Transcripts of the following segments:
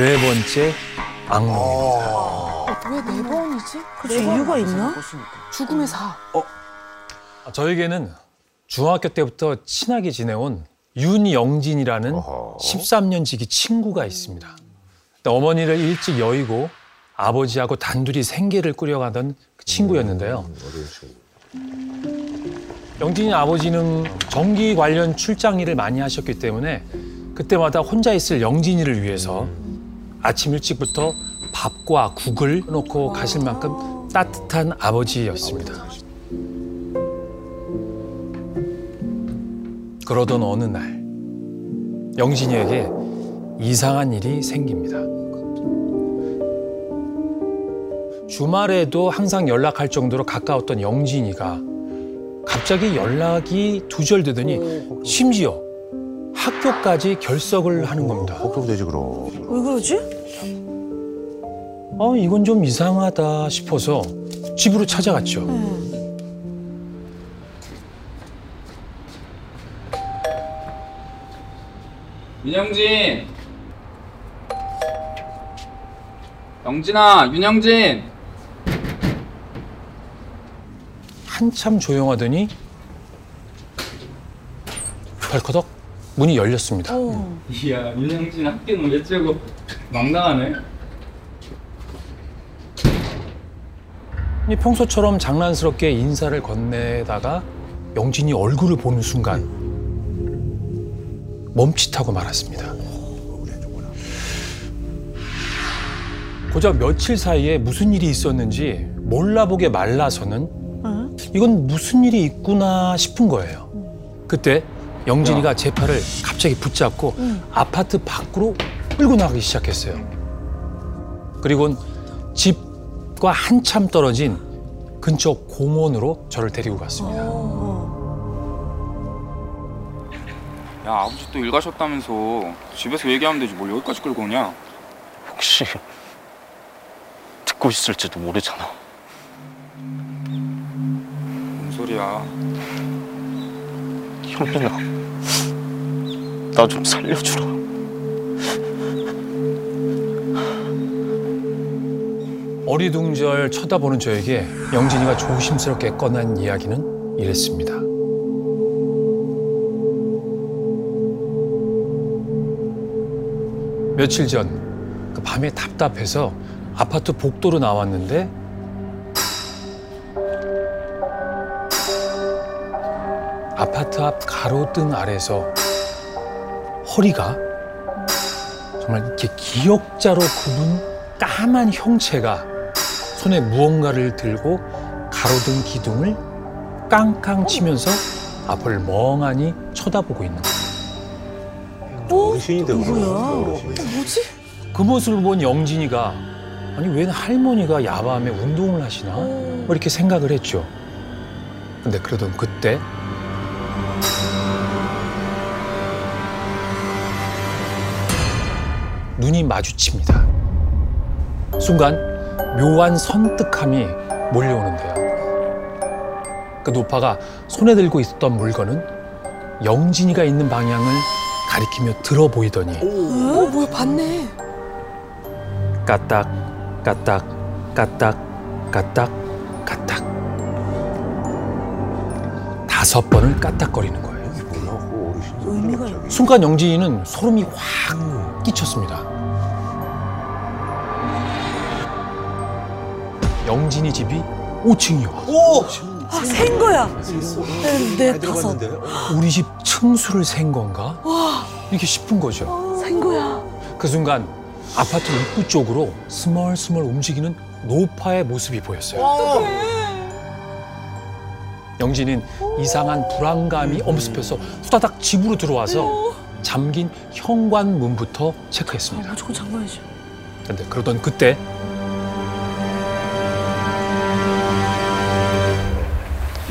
네 번째 악몽입니다. 왜 네 번이지? 그렇죠. 이유가 있나? 죽음의 사. 저에게는 중학교 때부터 친하게 지내온 윤영진이라는 13년 지기 친구가 있습니다. 어머니를 일찍 여의고 아버지하고 단둘이 생계를 꾸려가던 그 친구였는데요. 영진이 아버지는 전기 관련 출장 일을 많이 하셨기 때문에 그때마다 혼자 있을 영진이를 위해서 아침 일찍부터 밥과 국을 놓고 가실 만큼 따뜻한 아버지였습니다. 그러던 어느 날 영진이에게 이상한 일이 생깁니다. 주말에도 항상 연락할 정도로 가까웠던 영진이가 갑자기 연락이 두절되더니 심지어 학교까지 결석을 하는 겁니다. 걱정 되지 그럼. 왜 그러지? 이건 좀 이상하다 싶어서 집으로 찾아갔죠. 윤영진! 영진아, 윤영진! 한참 조용하더니 벌커덕 문이 열렸습니다. 이야, 윤영진 학교는 왜 째고 망당하네. 평소처럼 장난스럽게 인사를 건네다가 영진이 얼굴을 보는 순간 멈칫하고 말았습니다. 고작 며칠 사이에 무슨 일이 있었는지 몰라보게 말라서는 이건 무슨 일이 있구나 싶은 거예요. 그때 영진이가 제 팔을 갑자기 붙잡고 아파트 밖으로 끌고 나가기 시작했어요. 그리고는 집과 한참 떨어진 근처 공원으로 저를 데리고 갔습니다. 야, 아버지 또 일 가셨다면서 집에서 얘기하면 되지 뭘 여기까지 끌고 오냐? 혹시 듣고 있을지도 모르잖아. 뭔 소리야? 형민아, 나 좀 살려주라. 어리둥절 쳐다보는 저에게 영진이가 조심스럽게 꺼낸 이야기는 이랬습니다. 며칠 전 그 밤에 답답해서 아파트 복도로 나왔는데 아파트 앞 가로등 아래서 허리가 정말 이렇게 기역자로 굽은 까만 형체가 손에 무언가를 들고 가로등 기둥을 깡깡 치면서 앞을 멍하니 쳐다보고 있는 거예요. 어르신인데 뭐지? 그 모습을 본 영진이가 아니 웬 할머니가 야밤에 운동을 하시나? 뭐 이렇게 생각을 했죠. 근데 그러던 그때 눈이 마주칩니다. 순간 묘한 선뜩함이 몰려오는데요. 그 노파가 손에 들고 있었던 물건은 영진이가 있는 방향을 가리키며 들어보이더니 뭐야 봤네. 까딱 까딱 까딱 까딱 까딱 5번을 까딱거리는 거예요. 순간 영진이는 소름이 확 끼쳤습니다. 영진이 집이 5층이요. 센 거야. 네, 5. 우리 집 층수를 센 건가? 이렇게 싶은 거죠. 센 거야. 그 순간 아파트 입구 쪽으로 스멀스멀 움직이는 노파의 모습이 보였어요. 어떡해. 영진이는 이상한 불안감이 엄습해서 후다닥 집으로 들어와서 잠긴 현관문부터 체크했습니다. 무조건 잠가야죠. 근데 그러던 그때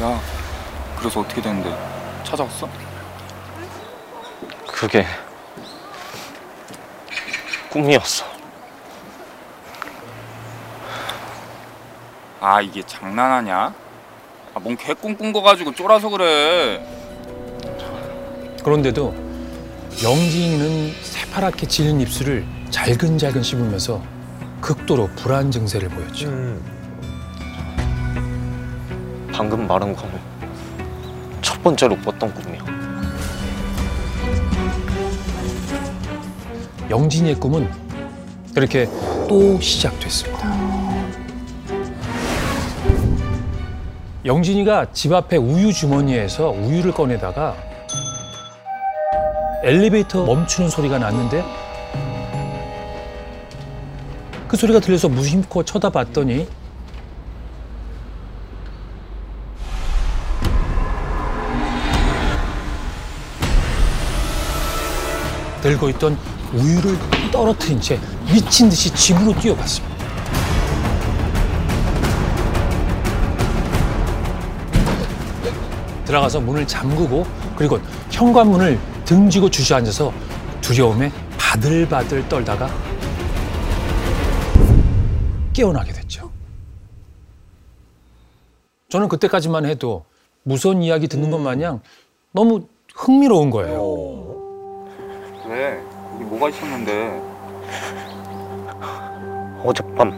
야, 그래서 어떻게 됐는데? 찾아왔어? 그게 꿈이었어. 아, 이게 장난하냐? 아, 뭔 개꿈 꾼 거 가지고 쫄아서 그래. 그런데도 영진이는 새파랗게 지는 입술을 잘근잘근 씹으면서 극도로 불안 증세를 보였죠. 방금 말한 건 첫 번째로 꿨던 꿈이야. 영진이의 꿈은 그렇게 또 시작됐습니다. 영진이가 집 앞에 우유 주머니에서 우유를 꺼내다가 엘리베이터 멈추는 소리가 났는데 그 소리가 들려서 무심코 쳐다봤더니 들고 있던 우유를 떨어뜨린 채 미친 듯이 집으로 뛰어갔습니다. 들어가서 문을 잠그고 그리고 현관문을 등지고 주저앉아서 두려움에 바들바들 떨다가 깨어나게 됐죠. 저는 그때까지만 해도 무서운 이야기 듣는 것 마냥 너무 흥미로운 거예요. 왜? 여기 뭐가 있었는데? 어젯밤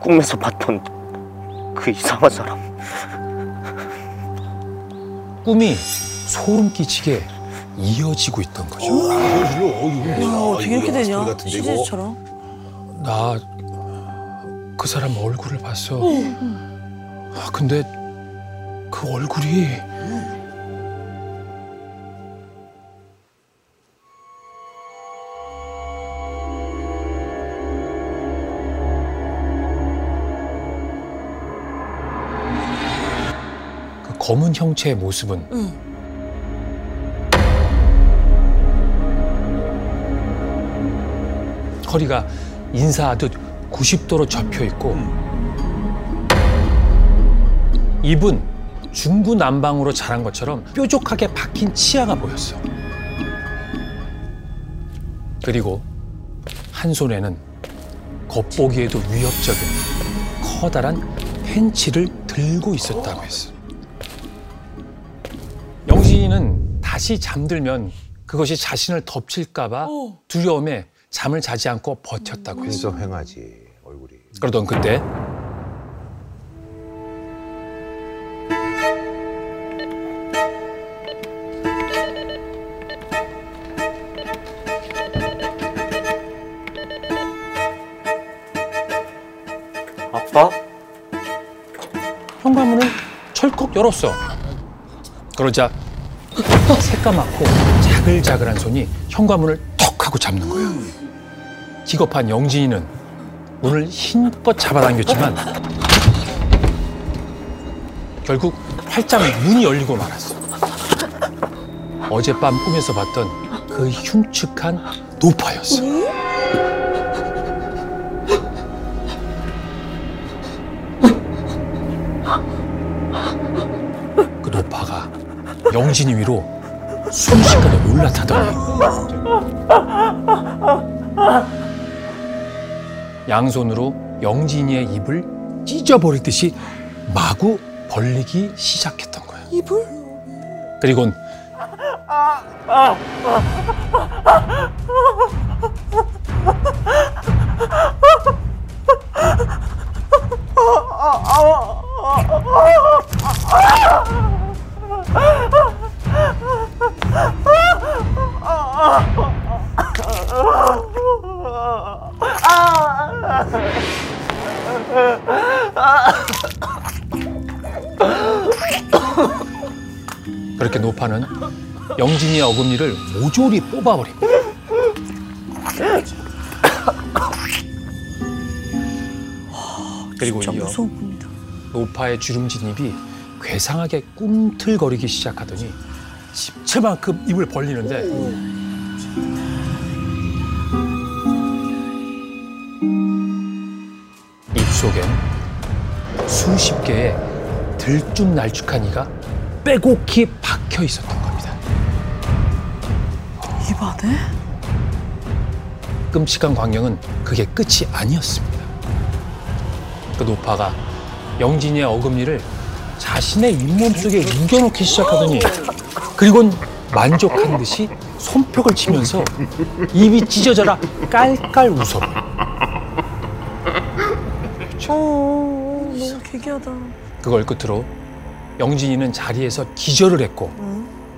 꿈에서 봤던 그 이상한 사람. 꿈이 소름 끼치게 이어지고 있던 거죠. 어떻게 이렇게 되냐? 시리즈처럼. 나 그 사람 얼굴을 봤어. 아, 근데 그 얼굴이 검은 형체의 모습은 허리가 인사하듯 90도로 접혀 있고 입은 중구난방으로 자란 것처럼 뾰족하게 박힌 치아가 보였어. 그리고 한 손에는 겉보기에도 위협적인 커다란 펜치를 들고 있었다고 했어. 영진이는 다시 잠들면 그것이 자신을 덮칠까 봐 두려움에 잠을 자지 않고 버텼다고 했어. 행하지 얼굴이. 그러던 그때 아빠? 현관문을 철컥 열었어. 그러자 새까맣고 자글자글한 손이 현관문을 턱 하고 잡는 거야. 기겁한 영진이는 문을 힘껏 잡아당겼지만 결국 활짝 문이 열리고 말았어. 어젯밤 꿈에서 봤던 그 흉측한 노파였어. 그 노파가 영진이 위로 순식간에 올라타더니 양손으로 영진이의 입을 찢어버리듯이 마구 벌리기 시작했던 거야. 입을? 그리곤 그렇게 노파는 영진이의 어금니를 모조리 뽑아버립니다. 그리고 이어 노파의 주름진 입이 괴상하게 꿈틀거리기 시작하더니 집채만큼 입을 벌리는데 입속엔 수십 개의 들쭉날쭉한 이가 빼곡히 박혀 있었던 겁니다. 입 안에? 끔찍한 광경은 그게 끝이 아니었습니다. 그 노파가 영진이의 어금니를 자신의 잇몸 속에 뭉겨놓기 시작하더니 그리곤 만족한 듯이 손뼉을 치면서 입이 찢어져라 깔깔 웃어. 너무 기괴하다. 그걸 끝으로 영진이는 자리에서 기절을 했고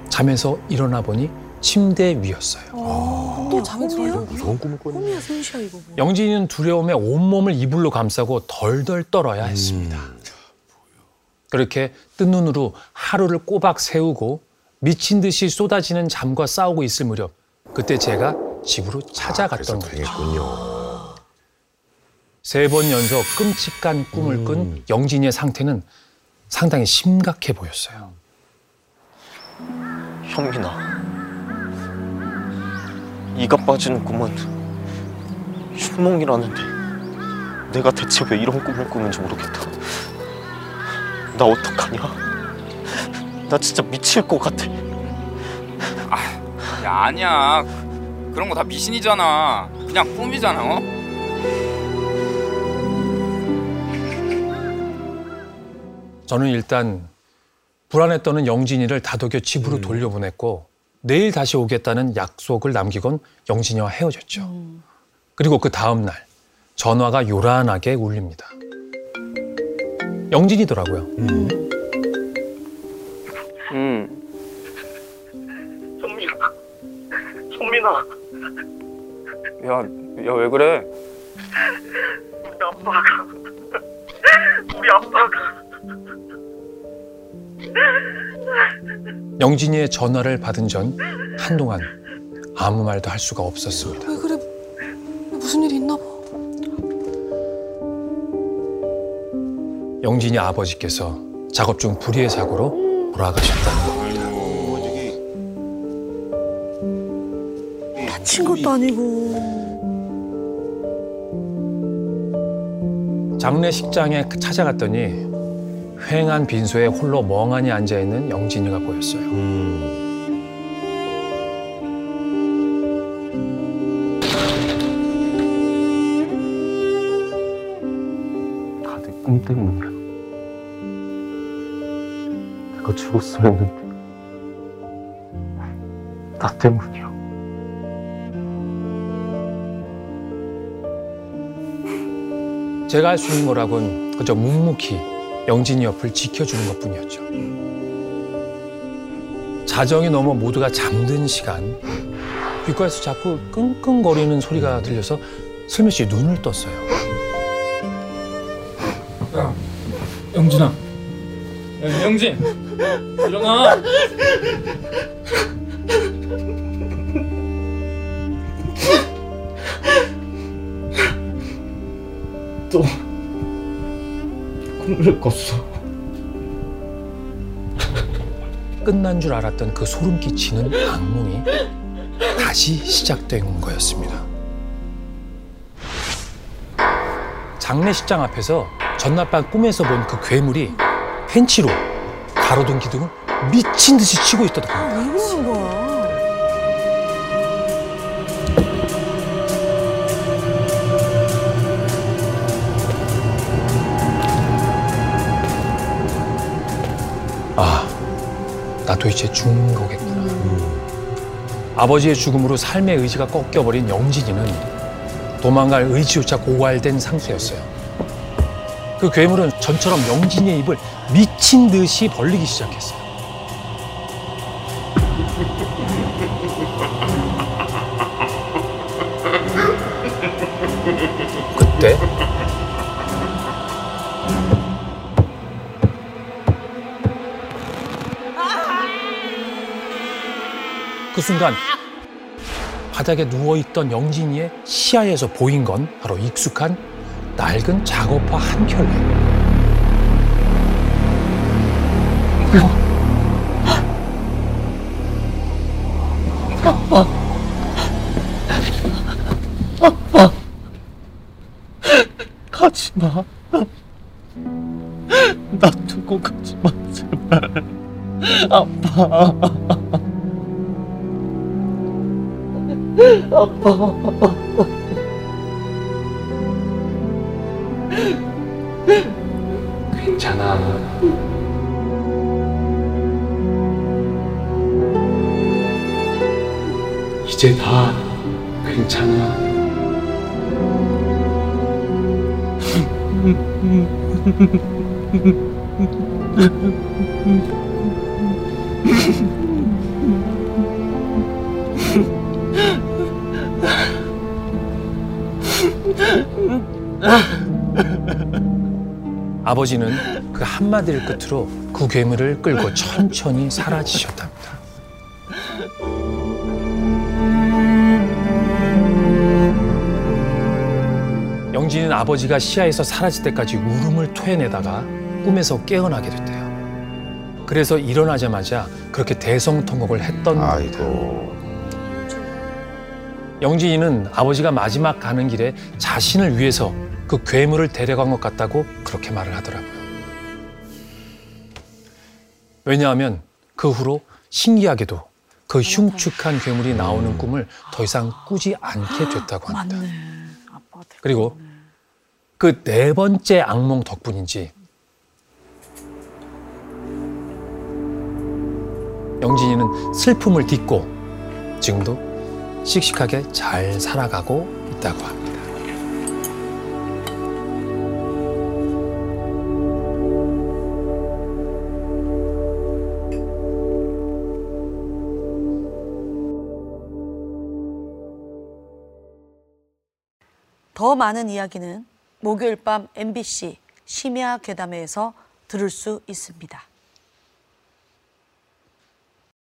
자면서 일어나 보니 침대 위였어요. 또 잠이 들어요? 무서운 꿈을 꿨네. 꿈이야 손시야 이거. 뭐. 영진이는 두려움에 온몸을 이불로 감싸고 덜덜 떨어야 했습니다. 그렇게 뜬 눈으로 하루를 꼬박 세우고 미친 듯이 쏟아지는 잠과 싸우고 있을 무렵 그때 제가 집으로 찾아갔던 거죠. 세 번 연속 끔찍한 꿈을 꾼 영진이의 상태는 상당히 심각해 보였어요. 현민아, 네가 빠지는 꿈은 흉몽이라는데 내가 대체 왜 이런 꿈을 꾸는지 모르겠다. 나 어떡하냐? 나 진짜 미칠 것 같아. 아, 야, 아니야. 그런 거 다 미신이잖아. 그냥 꿈이잖아, 어? 저는 일단 불안에 떠는 영진이를 다독여 집으로 돌려보냈고 내일 다시 오겠다는 약속을 남기곤 영진이와 헤어졌죠. 그리고 그 다음 날 전화가 요란하게 울립니다. 영진이더라고요. 현민아. 야, 왜 그래? 우리 아빠가. 영진이의 전화를 받은 전 한동안 아무 말도 할 수가 없었습니다. 왜 그래? 무슨 일이 있나 봐. 영진이 아버지께서 작업 중 불의의 사고로 돌아가셨다는 겁니다. 다친 것도 아니고. 장례식장에 찾아갔더니 휑한 빈소에 홀로 멍하니 앉아있는 영진이가 보였어요. 다들 꿈 때문이야. 내가 죽었어야 했는데 나 때문이야. 제가 할 수 있는 거라곤 그저 묵묵히 영진이 옆을 지켜주는 것뿐이었죠. 자정이 넘어 모두가 잠든 시간, 귓가에서 자꾸 끙끙거리는 소리가 들려서 슬며시 눈을 떴어요. 야, 영진아. 야, 영진, 일어나. 또. 꿈을 꿨어. 끝난 줄 알았던 그 소름 끼치는 악몽이 다시 시작된 거였습니다. 장례식장 앞에서 전날밤 꿈에서 본 그 괴물이 펜치로 가로등 기둥을 미친 듯이 치고 있던 겁니다. 왜 그러는 거야? 나 도대체 죽는 거겠구나. 아버지의 죽음으로 삶의 의지가 꺾여버린 영진이는 도망갈 의지조차 고갈된 상태였어요. 그 괴물은 전처럼 영진이의 입을 미친 듯이 벌리기 시작했어요. 그때 그 순간 바닥에 누워있던 영진이의 시야에서 보인 건 바로 익숙한 낡은 작업화 한 켤레. 가지마. 나 두고 가지마, 제발. 아빠. 아빠. 괜찮아. 이제 다 괜찮아. 아버지는 그 한마디를 끝으로 그 괴물을 끌고 천천히 사라지셨답니다. 영진은 아버지가 시야에서 사라질 때까지 울음을 토해내다가 꿈에서 깨어나게 됐대요. 그래서 일어나자마자 그렇게 대성통곡을 했던 아이고. 영진이는 아버지가 마지막 가는 길에 자신을 위해서 그 괴물을 데려간 것 같다고 그렇게 말을 하더라고요. 왜냐하면 그 후로 신기하게도 그 흉측한 괴물이 나오는 꿈을 더 이상 꾸지 않게 됐다고 합니다. 맞네. 그리고 그 4번째 악몽 덕분인지 영진이는 슬픔을 딛고 지금도 씩씩하게 잘 살아가고 있다고 합니다. 더 많은 이야기는 목요일 밤 MBC 심야 괴담회에서 들을 수 있습니다.